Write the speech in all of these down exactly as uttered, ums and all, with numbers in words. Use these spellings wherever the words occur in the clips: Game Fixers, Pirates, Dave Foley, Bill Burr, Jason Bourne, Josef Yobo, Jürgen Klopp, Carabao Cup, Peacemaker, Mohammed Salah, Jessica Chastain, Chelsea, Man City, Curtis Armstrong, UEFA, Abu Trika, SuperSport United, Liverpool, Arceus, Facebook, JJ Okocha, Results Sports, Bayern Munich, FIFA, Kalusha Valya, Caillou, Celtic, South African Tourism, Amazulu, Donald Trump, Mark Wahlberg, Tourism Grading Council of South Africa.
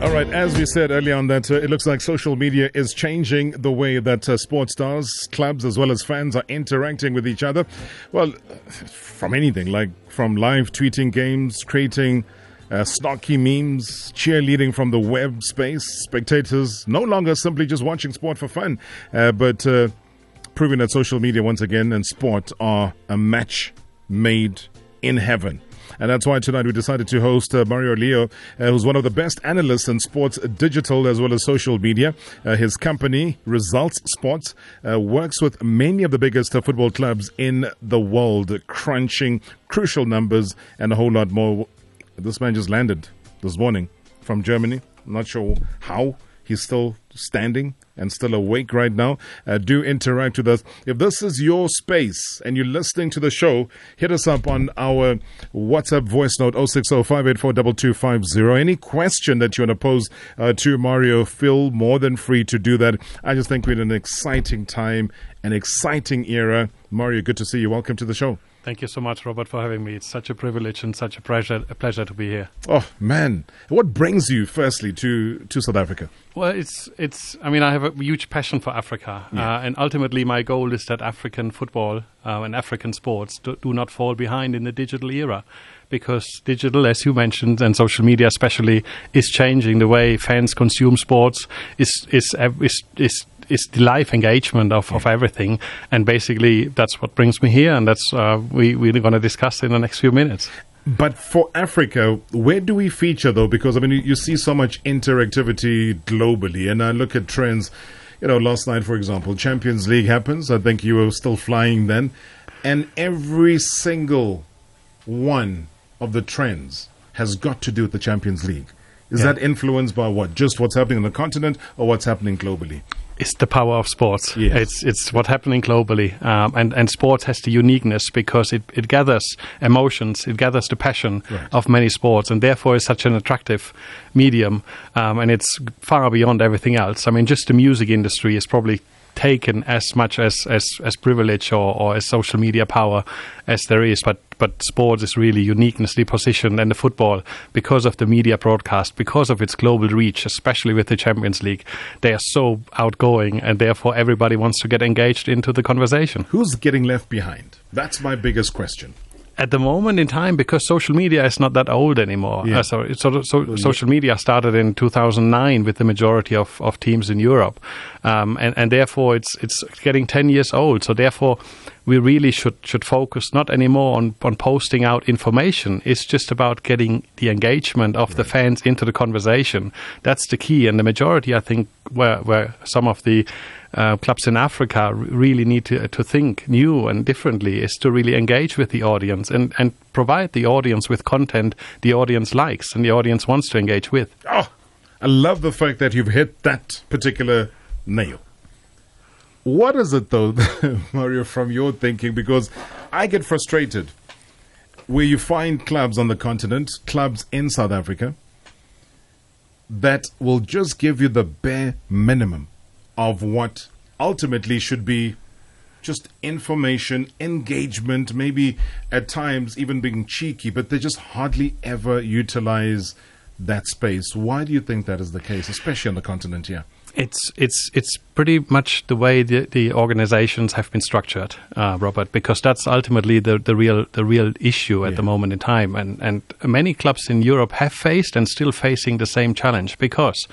All right, as we said earlier on that, uh, it looks like social media is changing the way that uh, sports stars, clubs, as well as fans are interacting with each other. Well, from anything, like from live tweeting games, creating uh, snarky memes, cheerleading from the web space, spectators no longer simply just watching sport for fun, uh, but uh, proving that social media once again and sport are a match made in heaven. And that's why tonight we decided to host uh, Mario Leo, uh, who's one of the best analysts in sports digital as well as social media. Uh, his company, Results Sports, uh, works with many of the biggest uh, football clubs in the world, crunching crucial numbers and a whole lot more. This man just landed this morning from Germany. I'm not sure how he's still standing and still awake right now. Uh, do interact with us. If this is your space and you're listening to the show, hit us up on our WhatsApp voice note oh six oh, five eight four, two two five oh. Any question that you want to pose uh, to Mario, feel more than free to do that. I just think we're in an exciting time, an exciting era. Mario, good to see you. Welcome to the show. Thank you so much, Robert, for having me. It's such a privilege and such a pleasure, a pleasure to be here. Oh, man. What brings you, firstly, to, to South Africa? Well, it's, it's, I mean, I have a huge passion for Africa. Yeah. Uh, and ultimately, my goal is that African football uh, and African sports do, do not fall behind in the digital era. Because digital, as you mentioned, and social media especially, is changing the way fans consume sports, is is is is, is the live engagement of, of everything. And basically, that's what brings me here, and that's uh, we, we're going to discuss in the next few minutes. But for Africa, where do we feature, though? Because, I mean, you, you see so much interactivity globally, and I look at trends. You know, last night, for example, Champions League happens. I think you were still flying then. And every single one of the trends has got to do with the Champions League. Is yeah. that influenced by what? Just what's happening on the continent or what's happening globally? It's the power of sports. Yes. It's it's what's happening globally. Um, and, and sports has the uniqueness because it, it gathers emotions, it gathers the passion right. of many sports, and therefore is such an attractive medium. Um, and it's far beyond everything else. I mean, just the music industry is probably taken as much as, as, as privilege or, or as social media power as there is, but but sports is really uniquely positioned, and the football, because of the media broadcast, because of its global reach, especially with the Champions League, they are so outgoing, and therefore everybody wants to get engaged into the conversation. Who's getting left behind? That's my biggest question. At the moment in time, because social media is not that old anymore. Yeah. Uh, so, so, so social media started in two thousand nine with the majority of, of teams in Europe, um, and, and therefore it's it's getting ten years old. So therefore, we really should should focus not anymore on, on posting out information. It's just about getting the engagement of right. the fans into the conversation. That's the key, and the majority, I think, where where some of the Uh, clubs in Africa really need to, uh, to think new and differently is to really engage with the audience and, and provide the audience with content the audience likes and the audience wants to engage with. Oh, I love the fact that you've hit that particular nail. What is it, though, Mario, from your thinking? Because I get frustrated where you find clubs on the continent, clubs in South Africa, that will just give you the bare minimum of what ultimately should be just information, engagement, maybe at times even being cheeky, but they just hardly ever utilize that space. Why do you think that is the case, especially on the continent here? It's it's it's pretty much the way the, the organizations have been structured, uh, Robert, because that's ultimately the, the real the real issue at yeah. the moment in time. And, and many clubs in Europe have faced and still facing the same challenge because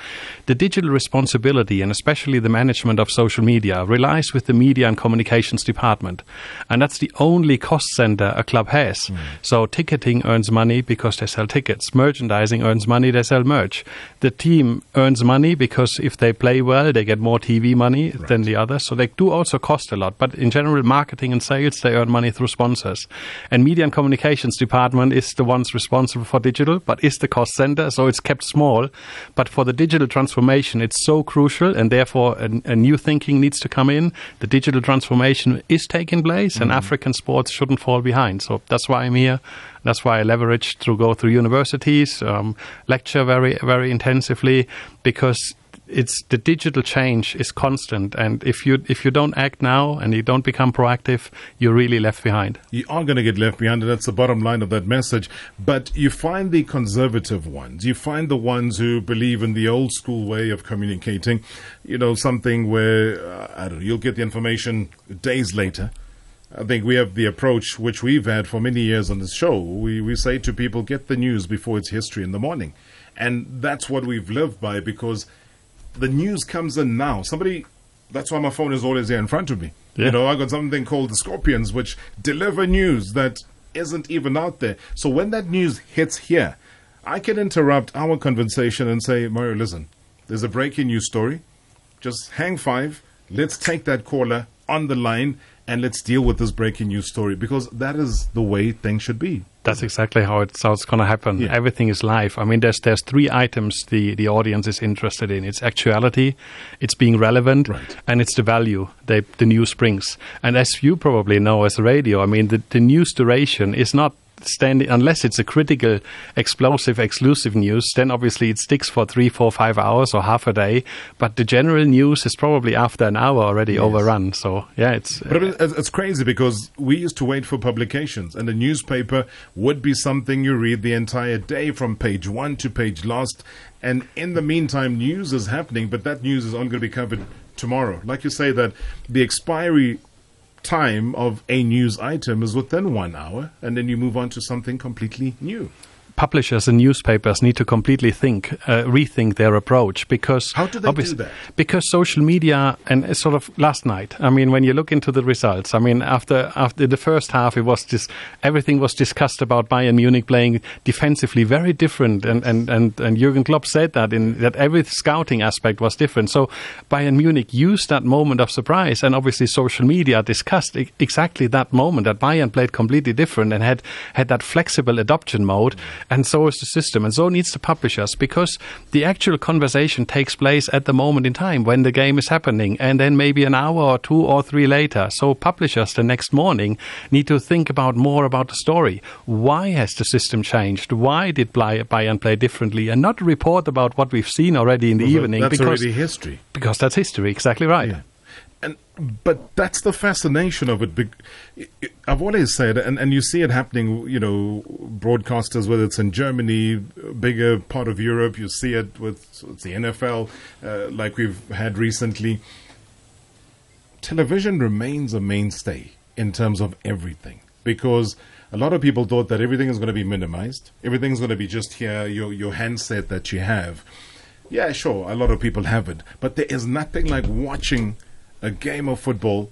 the digital responsibility and especially the management of social media relies with the media and communications department. And that's the only cost center a club has. Mm. So ticketing earns money because they sell tickets. Merchandising earns money, they sell merch. The team earns money because if they play well, they get more T V money right. than the others. So they do also cost a lot. But in general, marketing and sales, they earn money through sponsors. And media and communications department is the ones responsible for digital, but is the cost center. So it's kept small. But for the digital transformation, it's so crucial. And therefore, a, a new thinking needs to come in. The digital transformation is taking place. Mm-hmm. And African sports shouldn't fall behind. So that's why I'm here. That's why I leverage to go through universities, um, lecture very, very intensively, because it's the digital change is constant, and if you if you don't act now and you don't become proactive, you're really left behind. You are going to get left behind, and that's the bottom line of that message. But you find the conservative ones, you find the ones who believe in the old school way of communicating, you know, something where uh, I don't know, you'll get the information days later. I think we have the approach which we've had for many years on this show. We we say to people, get the news before it's history in the morning. And that's what we've lived by, because the news comes in now. Somebody, that's why my phone is always here in front of me. Yeah. You know, I got something called the Scorpions, which deliver news that isn't even out there. So when that news hits here, I can interrupt our conversation and say, Mario, listen, there's a breaking news story. Just hang five. Let's take that caller on the line and let's deal with this breaking news story, because that is the way things should be. That's exactly how it's, how it's going to happen. Yeah. Everything is live. I mean, there's there's three items the, the audience is interested in. It's actuality, it's being relevant, right, and it's the value they, the news brings. And as you probably know as a radio, I mean, the, the news duration is not standing, unless it's a critical, explosive, exclusive news, then obviously it sticks for three, four, five hours or half a day. But the general news is probably after an hour already yes. overrun. So, yeah, it's... But uh, it's crazy, because we used to wait for publications, and the newspaper would be something you read the entire day from page one to page last. And in the meantime, news is happening, but that news is only going to be covered tomorrow. Like you say, that the expiry time of a news item is within one hour, and then you move on to something completely new. Publishers and newspapers need to completely think, uh, rethink their approach, because how do they do that? Because social media, and sort of last night, I mean, when you look into the results, I mean, after after the first half, it was this everything was discussed about Bayern Munich playing defensively very different, and and and, and Jürgen Klopp said that in that every scouting aspect was different. So Bayern Munich used that moment of surprise, and obviously social media discussed I- exactly that moment that Bayern played completely different and had had that flexible adoption mode. Mm-hmm. And so is the system, and so needs the publishers, because the actual conversation takes place at the moment in time when the game is happening, and then maybe an hour or two or three later. So publishers the next morning need to think about more about the story. Why has the system changed? Why did Bayern play differently? And not report about what we've seen already in the well, evening. That's because, already history. Because that's history, exactly right. Yeah. And, but that's the fascination of it. I've always said, and, and you see it happening, you know, broadcasters, whether it's in Germany, bigger part of Europe, you see it with it's the N F L, uh, like we've had recently. Television remains a mainstay in terms of everything, because a lot of people thought that everything is going to be minimized. Everything's going to be just here, your, your handset that you have. Yeah, sure, a lot of people have it, but there is nothing like watching a game of football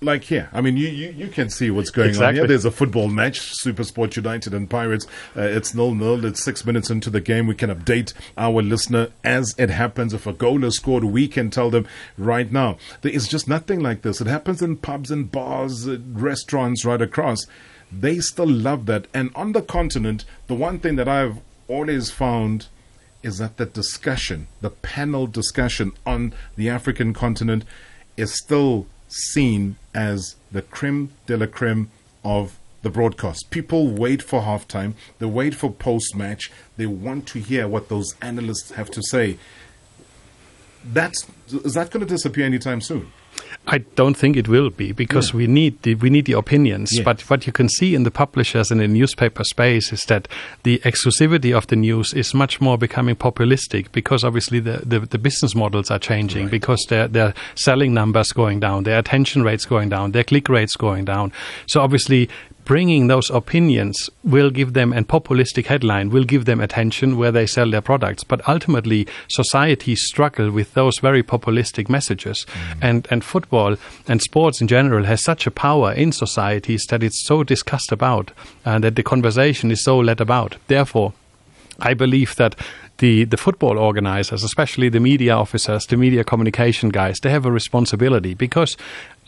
like here. I mean, you, you, you can see what's going exactly. on here. There's a football match, SuperSport United and Pirates. Uh, it's nil nil. It's six minutes into the game. We can update our listener as it happens. If a goal is scored, we can tell them right now. There is just nothing like this. It happens in pubs and bars, restaurants right across. They still love that. And on the continent, the one thing that I've always found is that the discussion, the panel discussion on the African continent is still seen as the creme de la creme of the broadcast. People wait for halftime, they wait for post-match, they want to hear what those analysts have to say. That's, is that going to disappear anytime soon? I don't think it will be, because yeah. we need the, we need the opinions. Yes. But what you can see in the publishers and in the newspaper space is that the exclusivity of the news is much more becoming populistic, because obviously the, the, the business models are changing, right. because their their selling numbers going down, their attention rates going down, their click rates going down. So obviously bringing those opinions will give them, and populistic headline will give them attention where they sell their products. But ultimately, societies struggle with those very populistic messages. Mm-hmm. And and football and sports in general has such a power in societies that it's so discussed about, and that the conversation is so led about. Therefore, I believe that the, the football organizers, especially the media officers, the media communication guys, they have a responsibility, because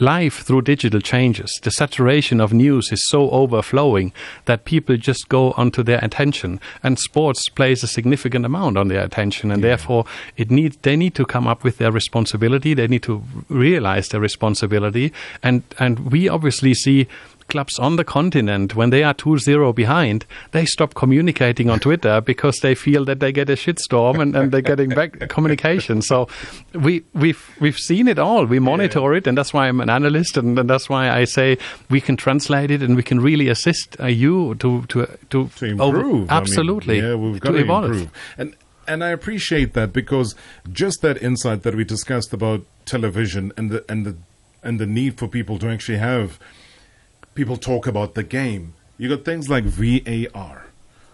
life through digital changes. The saturation of news is so overflowing that people just go onto their attention, and sports plays a significant amount on their attention, and yeah. therefore it need, they need to come up with their responsibility. They need to realize their responsibility. And, and we obviously see clubs on the continent, when they are two zero behind, they stop communicating on Twitter because they feel that they get a shitstorm and, and they're getting back communication. So we, we've, we've seen it all. We monitor yeah. it, and that's why I'm an analyst, and, and that's why I say we can translate it and we can really assist uh, you to, to, to, to improve. Over, absolutely. I mean, yeah, we've got to, to evolve. Improve. And, And I appreciate that, because just that insight that we discussed about television and the and the and the need for people to actually have people talk about the game. You got things like V A R.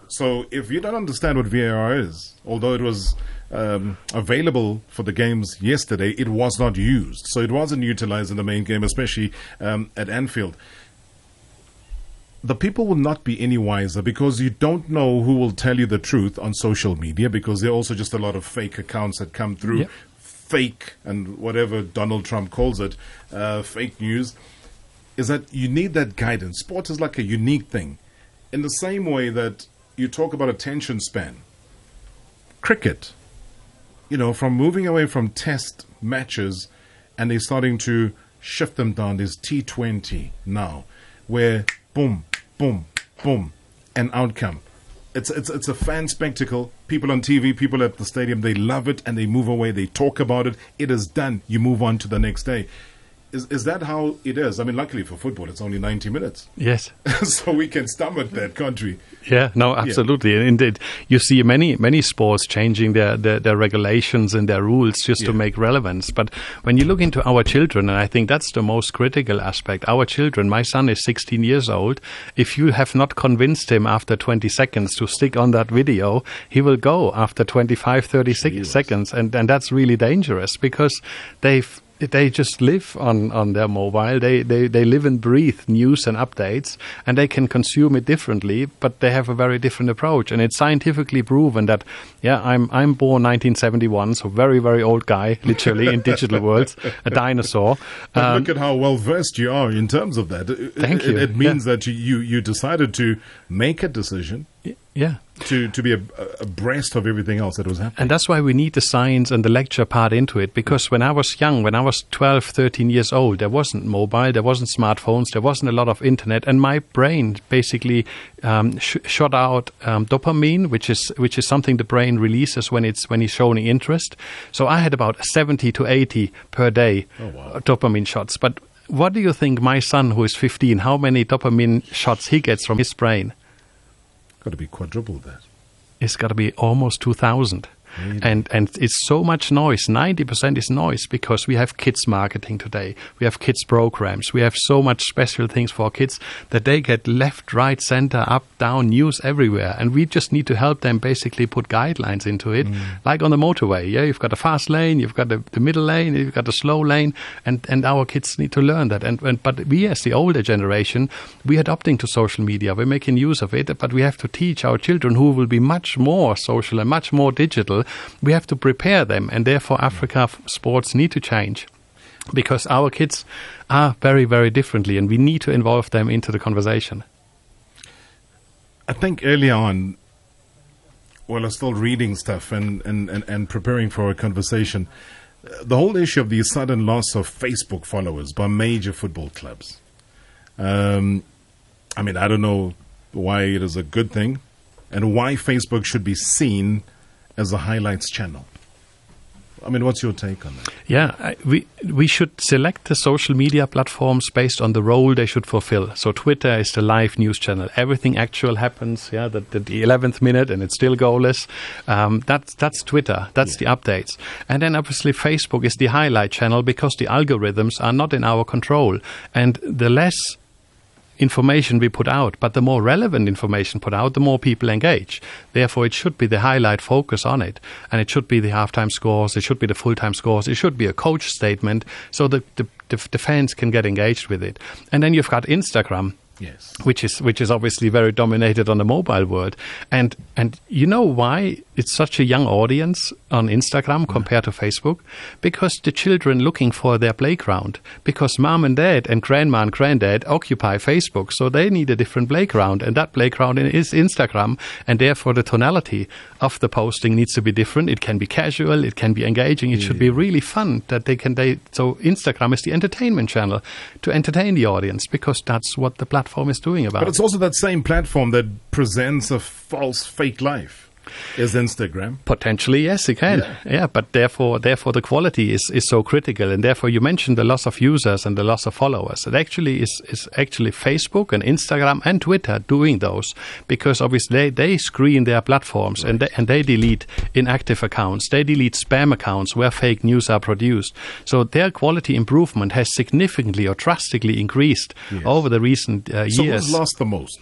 So if you don't understand what V A R is, although it was um, available for the games yesterday, it was not used. So it wasn't utilized in the main game, especially um, at Anfield. The people will not be any wiser, because you don't know who will tell you the truth on social media, because there are also just a lot of fake accounts that come through, yep. fake and whatever Donald Trump calls it, uh, fake news, is that you need that guidance. Sport is like a unique thing. In the same way that you talk about attention span, cricket, you know, from moving away from test matches, and they're starting to shift them down. There's T twenty now, where boom, boom, boom, an outcome. It's, it's, it's a fan spectacle. People on T V, people at the stadium, they love it and they move away. They talk about it. It is done. You move on to the next day. Is, is that how it is? I mean, luckily for football, it's only ninety minutes. Yes. So we can stomach that, can't we? Yeah, no, absolutely. Yeah. Indeed, you see many, many sports changing their, their, their regulations and their rules just yeah. to make relevance. But when you look into our children, and I think that's the most critical aspect, our children, my son is sixteen years old. If you have not convinced him after twenty seconds to stick on that video, he will go after twenty-five, thirty seconds. And, and that's really dangerous, because they've They just live on, on their mobile. They, they, they live and breathe news and updates, and they can consume it differently, but they have a very different approach. And it's scientifically proven that, yeah, I'm, I'm born nineteen seventy-one, so very, very old guy, literally, in digital worlds, a dinosaur. But um, look at how well-versed you are in terms of that. It, thank you. It, it means yeah. that you, you decided to make a decision. Yeah. To, to be abreast of everything else that was happening. And that's why we need the science and the lecture part into it, because when I was young, when I was twelve, thirteen years old, there wasn't mobile, there wasn't smartphones, there wasn't a lot of internet, and my brain basically um, sh shot out um, dopamine, which is which is something the brain releases when it's when it's showing interest. So I had about seventy to eighty per day oh, wow. dopamine shots. But what do you think my son, who is fifteen, how many dopamine shots he gets from his brain? Got to be quadruple that. It's got to be almost two thousand. Really? And and it's so much noise. ninety percent is noise, because we have kids marketing today. We have kids programs. We have so much special things for kids that they get left, right, center, up, down, news everywhere. And we just need to help them basically put guidelines into it, mm. like on the motorway. Yeah, you've got a fast lane, you've got the, the middle lane, you've got the slow lane, and, and our kids need to learn that. And, and but we as the older generation, we're adopting to social media. We're making use of it, but we have to teach our children, who will be much more social and much more digital. We have to prepare them, and therefore Africa sports need to change, because our kids are very, very differently, and we need to involve them into the conversation. I think early on, while I was still reading stuff and, and, and, and preparing for a conversation, the whole issue of the sudden loss of Facebook followers by major football clubs. Um, I mean, I don't know why it is a good thing and why Facebook should be seen as a highlights channel. I mean, what's your take on that? Yeah, I, we we should select the social media platforms based on the role they should fulfill. So Twitter is the live news channel. Everything actual happens, yeah, the, the, the eleventh minute, and it's still goalless. Um, that's, that's Twitter. That's yeah. the updates. And then obviously Facebook is the highlight channel, because the algorithms are not in our control. And the less information we put out, but the more relevant information put out, the more people engage. Therefore, it should be the highlight focus on it, and it should be the halftime scores, it should be the full-time scores, it should be a coach statement, so that the, the, the fans can get engaged with it. And then you've got Instagram. Yes. Which is which is obviously very dominated on the mobile world, and and you know why it's such a young audience on Instagram compared yeah. to Facebook? Because the children looking for their playground, because mom and dad and grandma and granddad occupy Facebook, so they need a different playground, and that playground is Instagram, and therefore the tonality of the posting needs to be different. It can be casual, it can be engaging, it yeah. should be really fun that they can they so Instagram is the entertainment channel to entertain the audience, because that's what the platform platform is doing about it. But it's it. also that same platform that presents a false, fake life. Is Instagram potentially? Yes, it can. Yeah. yeah, but therefore, therefore, the quality is is so critical, and therefore, you mentioned the loss of users and the loss of followers. It actually is is actually Facebook and Instagram and Twitter doing those, because obviously they, they screen their platforms, right. and they, and they delete inactive accounts, they delete spam accounts where fake news are produced. So their quality improvement has significantly or drastically increased yes. over the recent uh, so years. So who's lost the most?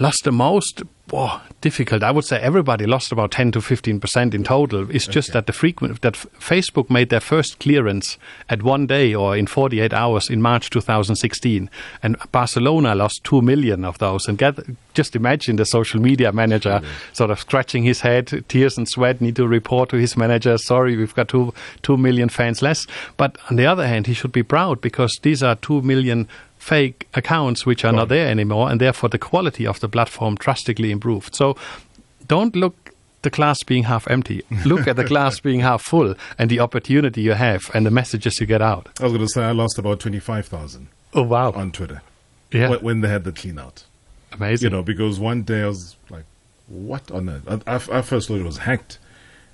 Lost the most. Whoa, difficult. I would say everybody lost about ten to fifteen percent in total. It's just okay. that the frequent that Facebook made their first clearance at one day or in forty-eight hours in March two thousand sixteen, and Barcelona lost two million of those. And get, just imagine the social media manager yes. sort of scratching his head, tears and sweat, need to report to his manager, sorry, we've got two two million fans less. But on the other hand, he should be proud, because these are two million fake accounts which are not there anymore, and therefore the quality of the platform drastically improved. So don't look the glass being half empty. Look at the glass being half full, and the opportunity you have and the messages you get out. I was going to say I lost about twenty-five thousand oh, wow. on Twitter yeah. when they had the clean out. Amazing. You know, because one day I was like, what on earth? I, I first thought it was hacked,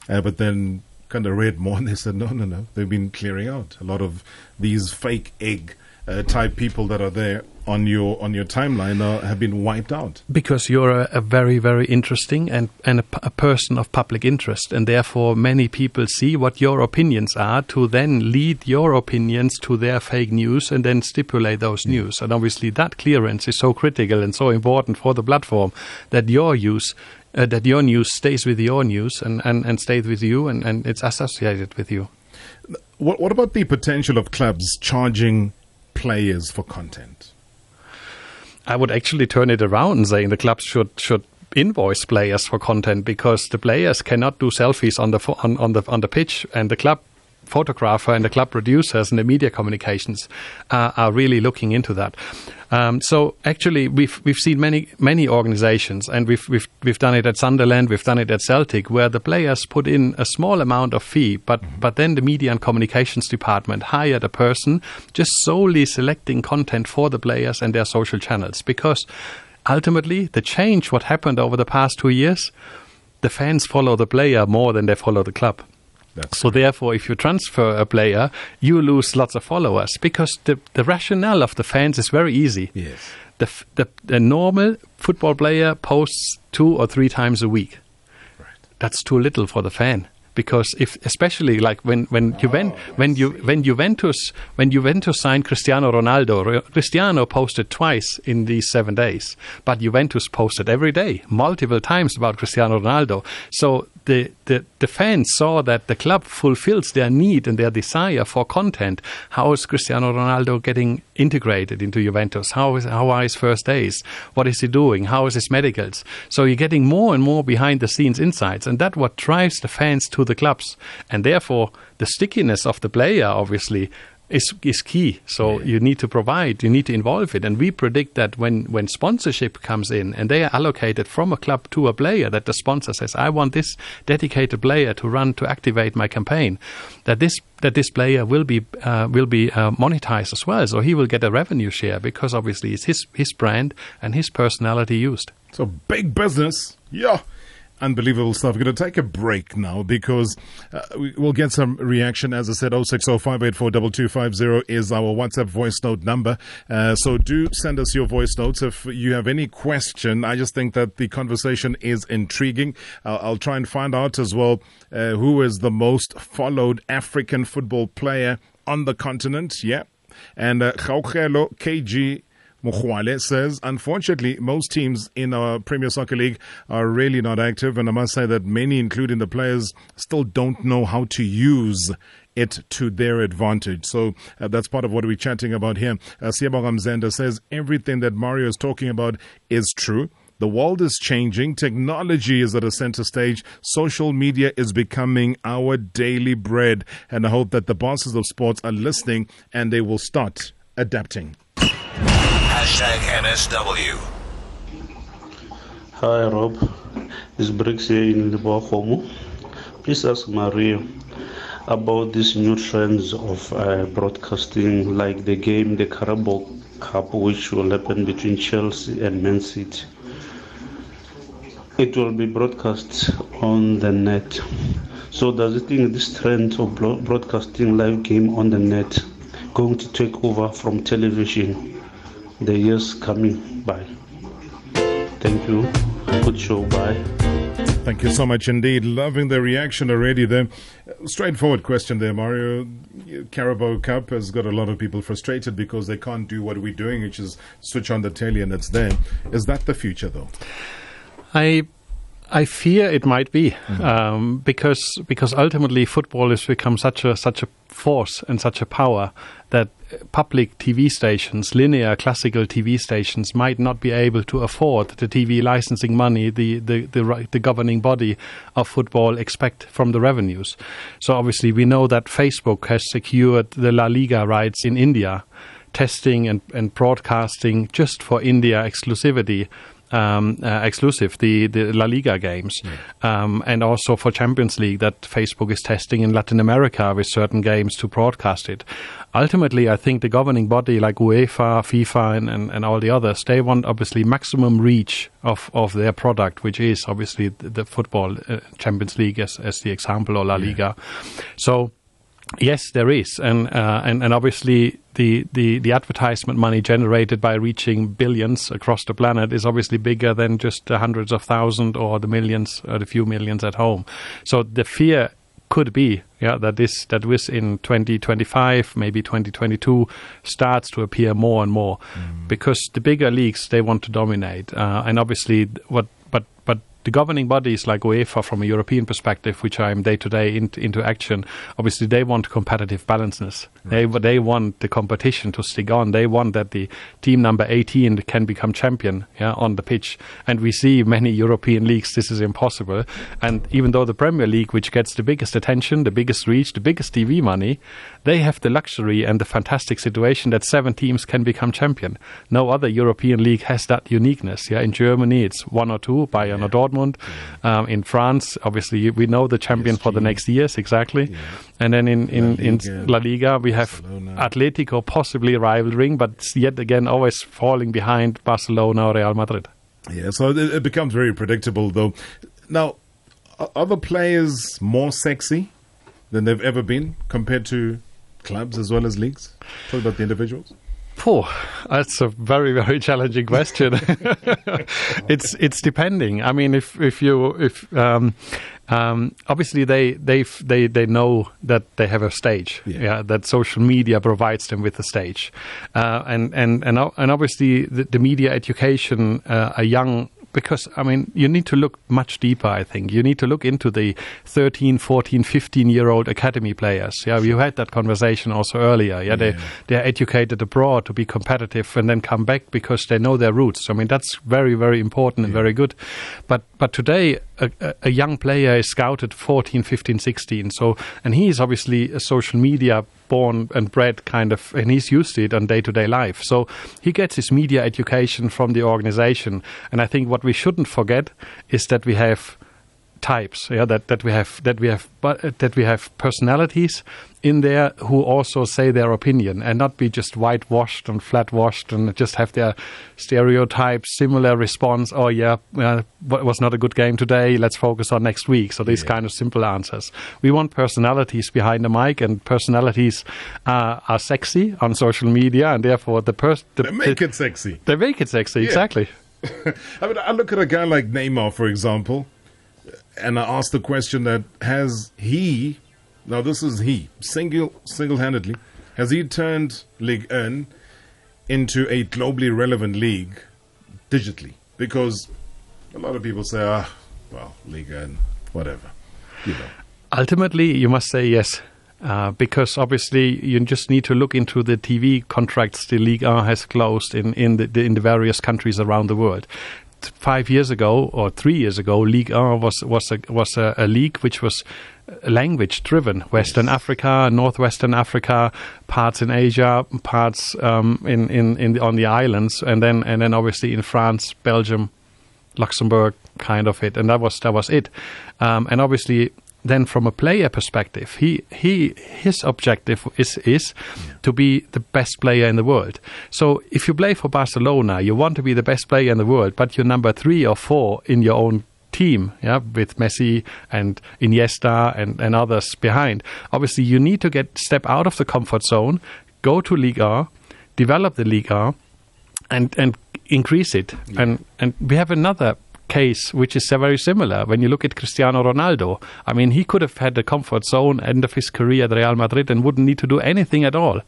uh, but then kind of read more and they said, no, no, no. They've been clearing out a lot of these fake egg Uh, type people that are there on your on your timeline uh, have been wiped out, because you're a, a very very interesting and and a, a person of public interest, and therefore many people see what your opinions are to then lead your opinions to their fake news and then stipulate those mm. news. And obviously that clearance is so critical and so important for the platform, that your use uh, that your news stays with your news and and, and stays with you, and, and it's associated with you. What, what about the potential of clubs charging players for content? I would actually turn it around and saying the clubs should should invoice players for content, because the players cannot do selfies on the fo on, on the on the pitch, and the club photographer and the club producers and the media communications uh, are really looking into that. Um, so actually, we've we've seen many many organizations, and we've we've we've done it at Sunderland, we've done it at Celtic, where the players put in a small amount of fee, but mm-hmm. but then the media and communications department hired a person just solely selecting content for the players and their social channels, because ultimately the change what happened over the past two years, the fans follow the player more than they follow the club. That's so true. Therefore, if you transfer a player, you lose lots of followers, because the, the rationale of the fans is very easy. Yes. The, f the, the normal football player posts two or three times a week. Right. That's too little for the fan. Because if, especially like when when, oh, Juven, when, you, when Juventus when Juventus signed Cristiano Ronaldo, Cristiano posted twice in these seven days, but Juventus posted every day, multiple times about Cristiano Ronaldo. So the, the, the fans saw that the club fulfills their need and their desire for content. How is Cristiano Ronaldo getting integrated into Juventus? How, is, how are his first days? What is he doing? How is his medicals? So you're getting more and more behind the scenes insights, and that's what drives the fans to the clubs, and therefore the stickiness of the player obviously is is key. So yeah. you need to provide, you need to involve it, and we predict that when when sponsorship comes in and they are allocated from a club to a player, that the sponsor says, I want this dedicated player to run to activate my campaign, that this that this player will be uh, will be uh, monetized as well, so he will get a revenue share, because obviously it's his his brand and his personality used. So big business. Yeah. Unbelievable stuff. We're going to take a break now, because uh, we, we'll get some reaction. As I said, oh six oh five eight four two two five zero is our WhatsApp voice note number. Uh, so do send us your voice notes if you have any question. I just think that the conversation is intriguing. Uh, I'll try and find out as well uh, who is the most followed African football player on the continent. Yeah. And uh, Khaukhelo K G Mukhwale says, unfortunately, most teams in our Premier Soccer League are really not active, and I must say that many, including the players, still don't know how to use it to their advantage. So uh, that's part of what we're chatting about here. Uh, Siabogam Zenda says, everything that Mario is talking about is true. The world is changing. Technology is at a center stage. Social media is becoming our daily bread. And I hope that the bosses of sports are listening and they will start adapting. Hashtag M S W. Hi Rob, this is Briggs here in Libohomo. Please ask Mario about these new trends of uh, broadcasting, like the game, the Carabao Cup, which will happen between Chelsea and Man City. It will be broadcast on the net. So does it think this trend of broadcasting live game on the net going to take over from television the years coming by? Thank you. Good show. Bye. Thank you so much indeed. Loving the reaction already there. Straightforward question there, Mario. Carabao Cup has got a lot of people frustrated because they can't do what we're doing, which is switch on the telly and it's there. Is that the future, though? I I fear it might be, mm-hmm. um, because because ultimately football has become such a such a force and such a power that public T V stations, linear classical T V stations, might not be able to afford the T V licensing money the the the, the governing body of football expect from the revenues. So obviously we know that Facebook has secured the La Liga rights in India, testing and, and broadcasting just for India exclusivity. Um, uh, exclusive, the, the La Liga games, yeah. um, and also for Champions League that Facebook is testing in Latin America with certain games to broadcast it. Ultimately, I think the governing body like UEFA, FIFA and, and, and all the others, they want obviously maximum reach of, of their product, which is obviously the, the football, uh, Champions League as, as the example, or La Liga. Yeah. So yes, there is, and uh, and and obviously the, the the advertisement money generated by reaching billions across the planet is obviously bigger than just the hundreds of thousands or the millions or the few millions at home. So the fear could be, yeah, that this that this in twenty twenty-five, maybe twenty twenty-two, starts to appear more and more, mm. because the bigger leagues, they want to dominate, uh, and obviously what but but. The governing bodies like UEFA, from a European perspective, which I'm day to day into action, obviously they want competitive balances. Right. They they want the competition to stick on. They want that the team number eighteen can become champion, yeah, on the pitch. And we see many European leagues, this is impossible. And even though the Premier League, which gets the biggest attention, the biggest reach, the biggest T V money, they have the luxury and the fantastic situation that seven teams can become champion. No other European league has that uniqueness. Yeah, in Germany it's one or two, Bayern yeah. or Dortmund. Um, in France, obviously, we know the champion P S G. For the next years, exactly. Yeah. And then in, in, La Liga, in La Liga, we have Barcelona. Atletico possibly rivaling, but yet again always falling behind Barcelona or Real Madrid. Yeah, so it becomes very predictable, though. Now, are the players more sexy than they've ever been compared to clubs as well as leagues? Talk about the individuals. Oh, that's a very, very challenging question. it's it's depending. I mean, if if you if um, um, obviously they they they they know that they have a stage. Yeah, yeah, that social media provides them with a stage, uh, and and and and obviously the, the media education, uh, a young. Because, I mean, you need to look much deeper, I think. You need to look into the thirteen, fourteen, fifteen-year-old academy players. Yeah, you had that conversation also earlier. Yeah, yeah. They, they're educated abroad to be competitive and then come back because they know their roots. I mean, that's very, very important yeah. and very good. But but today, a, a young player is scouted fourteen, fifteen, sixteen. So, and he is obviously a social media born and bred kind of, and he's used to it on day-to-day life. So he gets his media education from the organization. And I think what we shouldn't forget is that we have types, yeah, that, that we have that we have but that we have personalities in there who also say their opinion and not be just whitewashed and flatwashed and just have their stereotypes, similar response. Oh yeah, uh, it was not a good game today. Let's focus on next week. So these yeah. kind of simple answers. We want personalities behind the mic, and personalities uh, are sexy on social media, and therefore the person the, they make the, it sexy. They make it sexy, yeah. exactly. I mean, I look at a guy like Neymar, for example. And I asked the question that has he, now this is he, single, single-handedly, has he turned Ligue one into a globally relevant league digitally? Because a lot of people say, ah, well, Ligue one, whatever. You know. Ultimately, you must say yes. Uh, because obviously you just need to look into the T V contracts the Ligue one has closed in, in, the, the, in the various countries around the world. Five years ago or three years ago, Ligue one was was a was a, a league which was language driven. Western yes. Africa, northwestern Africa, parts in Asia, parts um, in in in the, on the islands, and then and then obviously in France, Belgium, Luxembourg, kind of it, and that was that was it, um, and obviously. then from a player perspective, he he his objective is is yeah. to be the best player in the world. So if you play for Barcelona, you want to be the best player in the world, but you're number three or four in your own team, yeah, with Messi and Iniesta and, and others behind. Obviously, you need to get step out of the comfort zone, go to Liga, develop the Liga, and and increase it. Yeah. And and we have another case which is very similar when you look at Cristiano Ronaldo. I mean, he could have had the comfort zone end of his career at Real Madrid and wouldn't need to do anything at all.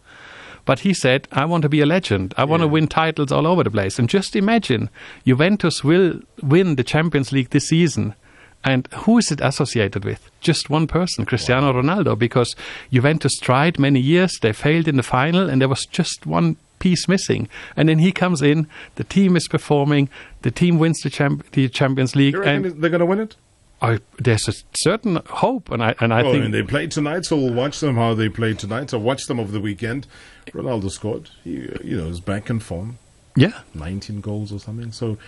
But he said, I want to be a legend. I want yeah. to win titles all over the place. And just imagine, Juventus will win the Champions League this season. And who is it associated with? Just one person, Cristiano wow. Ronaldo, because Juventus tried many years, they failed in the final, and there was just one piece missing. And then he comes in, the team is performing, the team wins the, champ the Champions League. You reckon they're going to win it? I, there's a certain hope, and I and I well, think and they played tonight, so we'll watch them how they played tonight. So watch them over the weekend. Ronaldo scored. He, you know, is back in form. Yeah, nineteen goals or something. So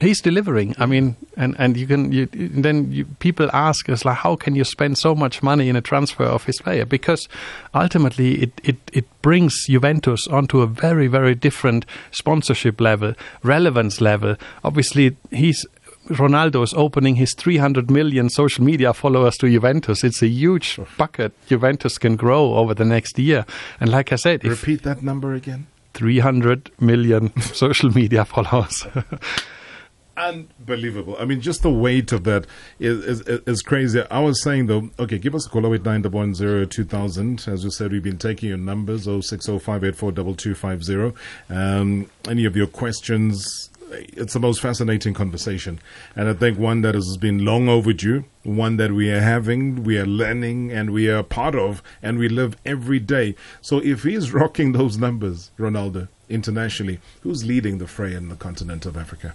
he's delivering. I mean, and and you can you, then you, people ask us like, how can you spend so much money in a transfer of his player? Because ultimately, it it it brings Juventus onto a very very different sponsorship level, relevance level. Obviously, he's. Ronaldo is opening his three hundred million social media followers to Juventus. It's a huge bucket Juventus can grow over the next year. And like I said... Repeat that number again. three hundred million social media followers. Unbelievable. I mean, just the weight of that is, is is crazy. I was saying, though, okay, give us a call, oh eight nine, one zero zero, two thousand. As we said, we've been taking your numbers, oh six oh, five eight four, two two five zero. Um, any of your questions... It's the most fascinating conversation, and I think one that has been long overdue, one that we are having, we are learning, and we are part of, and we live every day. So if he's rocking those numbers, Ronaldo, internationally, who's leading the fray in the continent of Africa?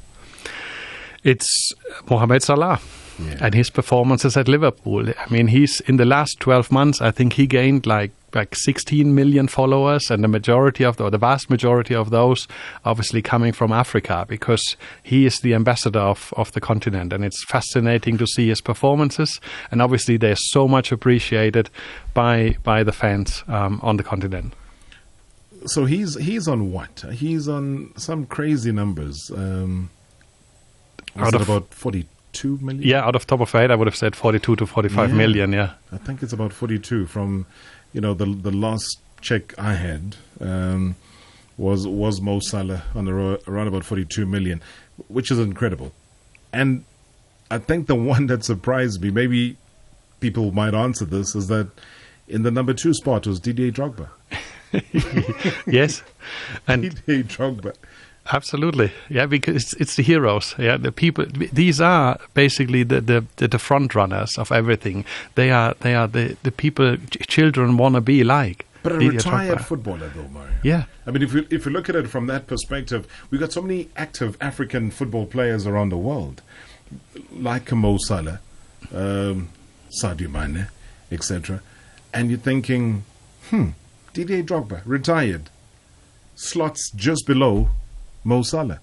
It's Mohammed Salah. Yeah. And his performances at Liverpool. I mean, he's in the last twelve months, I think he gained like like sixteen million followers, and the majority of the, or the vast majority of those obviously coming from Africa, because he is the ambassador of, of the continent, and it's fascinating to see his performances. And obviously they're so much appreciated by by the fans um, on the continent. So he's he's on what? He's on some crazy numbers. Um, was it about forty-two? Million? Yeah, out of top of head, I would have said forty-two to forty-five yeah. million, yeah. I think it's about forty-two from, you know, the the last check I had um, was was Mo Salah on around about forty-two million, which is incredible. And I think the one that surprised me, maybe people might answer this, is that in the number two spot was Didier Drogba. Yes. And Didier Drogba. Absolutely, yeah, because it's, it's the heroes, yeah, the people. These are basically the the, the, the front runners of everything. They are they are the, the people ch children want to be like. But a retired footballer, though, Mario. Yeah, I mean, if you if you look at it from that perspective, we got so many active African football players around the world, like Mo Salah, um, Sadio Mane, et cetera. And you're thinking, hmm, Didier Drogba, retired, slots just below Mo Salah.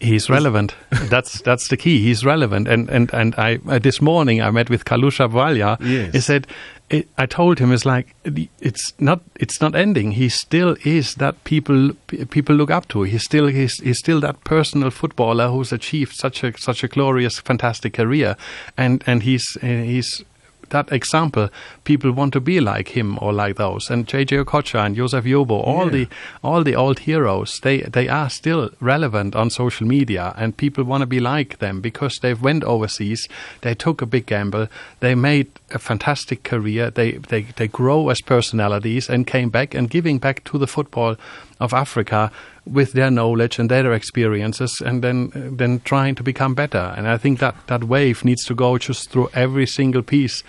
He's relevant. That's that's the key. He's relevant. And and and I uh, this morning I met with Kalusha Valya. Yes. He said, it, I told him, it's like it's not it's not ending. He still is that people people look up to. He's still he's, he's still that personal footballer who's achieved such a such a glorious, fantastic career. And and he's uh, he's. that example, people want to be like him or like those. And J J Okocha and Josef Yobo, all yeah. the all the old heroes, they they are still relevant on social media, and people want to be like them because they've went overseas, they took a big gamble, they made a fantastic career, they they they grow as personalities and came back and giving back to the football of Africa with their knowledge and their experiences, and then then trying to become better. And I think that that wave needs to go just through every single piece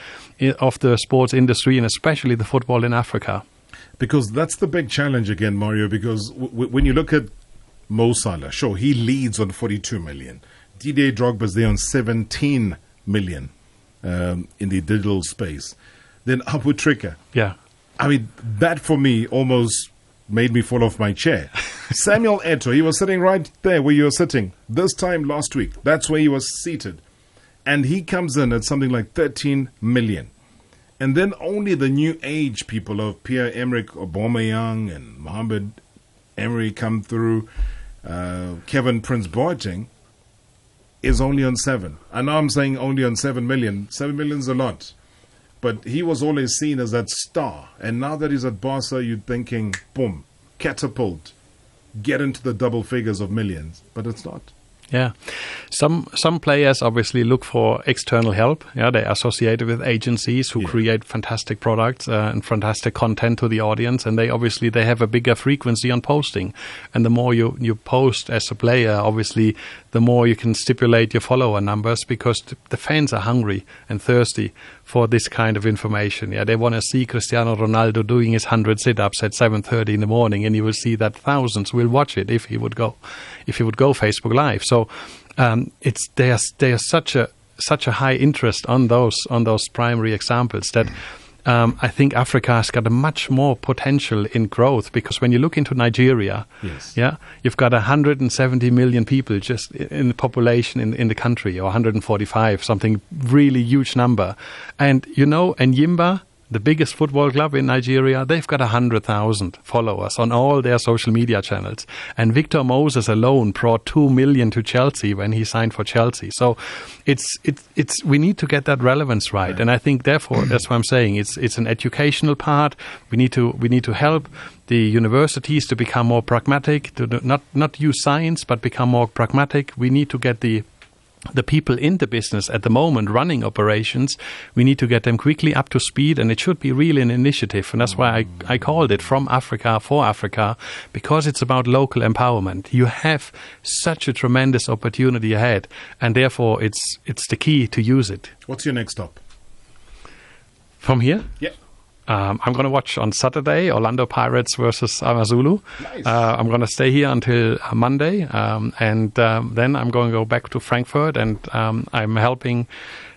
of the sports industry, and especially the football in Africa. Because that's the big challenge again, Mario, because w when you look at Mo Salah, sure, he leads on forty-two million. Didier Drogba's there on seventeen million um, in the digital space. Then Abu Trika. Yeah. I mean, that for me almost... made me fall off my chair. Samuel Eto'o, he was sitting right there where you were sitting. This time last week, that's where he was seated. And he comes in at something like thirteen million. And then only the new age people of Pierre-Emerick Aubameyang and Mohamed Emery come through. Uh, Kevin Prince Boateng is only on seven. I know I'm saying only on seven million. Seven million's a lot. But he was always seen as that star. And now that he's at Barca, you're thinking, boom, catapult, get into the double figures of millions. But it's not. Yeah. Some some players obviously look for external help. Yeah, they're associated with agencies who yeah. create fantastic products uh, and fantastic content to the audience, and they obviously they have a bigger frequency on posting. And the more you, you post as a player, obviously the more you can stipulate your follower numbers, because th- the fans are hungry and thirsty for this kind of information. Yeah, they want to see Cristiano Ronaldo doing his one hundred sit-ups at seven thirty in the morning, and you will see that thousands will watch it if he would go if he would go Facebook Live. So um, it's there's there's such a such a high interest on those on those primary examples that um, I think Africa has got a much more potential in growth, because when you look into Nigeria, yes. yeah, you've got one hundred seventy million people just in the population in, in the country, or one hundred forty-five, something really huge number, and you know, and Yimba, the biggest football club in Nigeria, they've got one hundred thousand followers on all their social media channels. And Victor Moses alone brought two million to Chelsea when he signed for Chelsea. So it's it's it's we need to get that relevance right. And I think therefore, that's what I'm saying, it's it's an educational part. We need to we need to help the universities to become more pragmatic, to not not use science, but become more pragmatic. We need to get the the people in the business at the moment running operations, we need to get them quickly up to speed, and it should be really an initiative. And that's why I, I called it From Africa for Africa, because it's about local empowerment. You have such a tremendous opportunity ahead, and therefore it's it's the key to use it. What's your next stop? From here? Yeah. Um, I'm going to watch on Saturday Orlando Pirates versus Amazulu. Nice. Uh, I'm going to stay here until Monday, um, and um, then I'm going to go back to Frankfurt, and um, I'm helping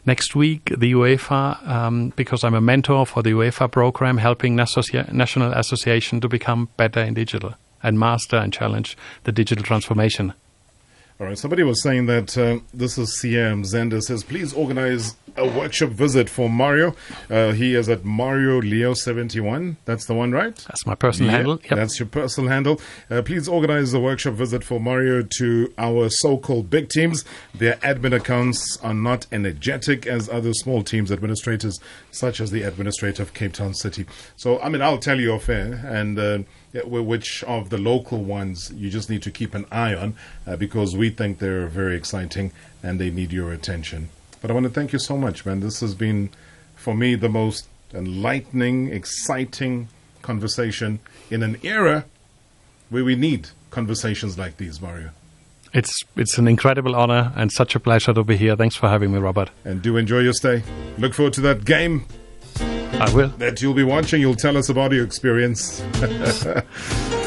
next week the UEFA, um, because I'm a mentor for the UEFA program, helping Nasocia- National Association to become better in digital and master and challenge the digital transformation. All right, somebody was saying that uh, this is C M Zender says, please organize a workshop visit for Mario. Uh, he is at Mario Leo seventy-one. That's the one, right? That's my personal yeah, handle. Yep. That's your personal handle. Uh, please organize a workshop visit for Mario to our so-called big teams. Their admin accounts are not energetic as other small teams administrators, such as the administrator of Cape Town City. So, I mean, I'll tell you off air, and uh, which of the local ones you just need to keep an eye on, uh, because we think they're very exciting and they need your attention. But I want to thank you so much, man. This has been, for me, the most enlightening, exciting conversation in an era where we need conversations like these, Mario. It's it's an incredible honor and such a pleasure to be here. Thanks for having me, Robert. And do enjoy your stay. Look forward to that game. I will. That you'll be watching. You'll tell us about your experience.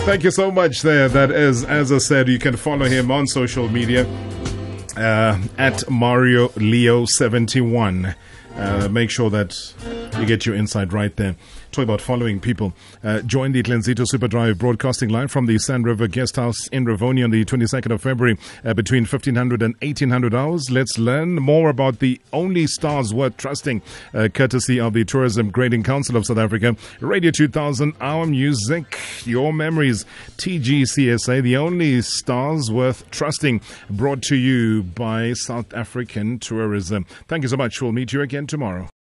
Thank you so much there. That is, as I said, you can follow him on social media uh, at Mario Leo seventy-one. Uh, make sure that you get your insight right there. Talk about following people. Uh, join the Lenzito Superdrive broadcasting live from the Sand River Guest House in Rivonia on the twenty-second of February uh, between fifteen hundred and eighteen hundred hours. Let's learn more about the only stars worth trusting, uh, courtesy of the Tourism Grading Council of South Africa. Radio two thousand, our music, your memories. T G C S A, the only stars worth trusting, brought to you by South African Tourism. Thank you so much. We'll meet you again tomorrow.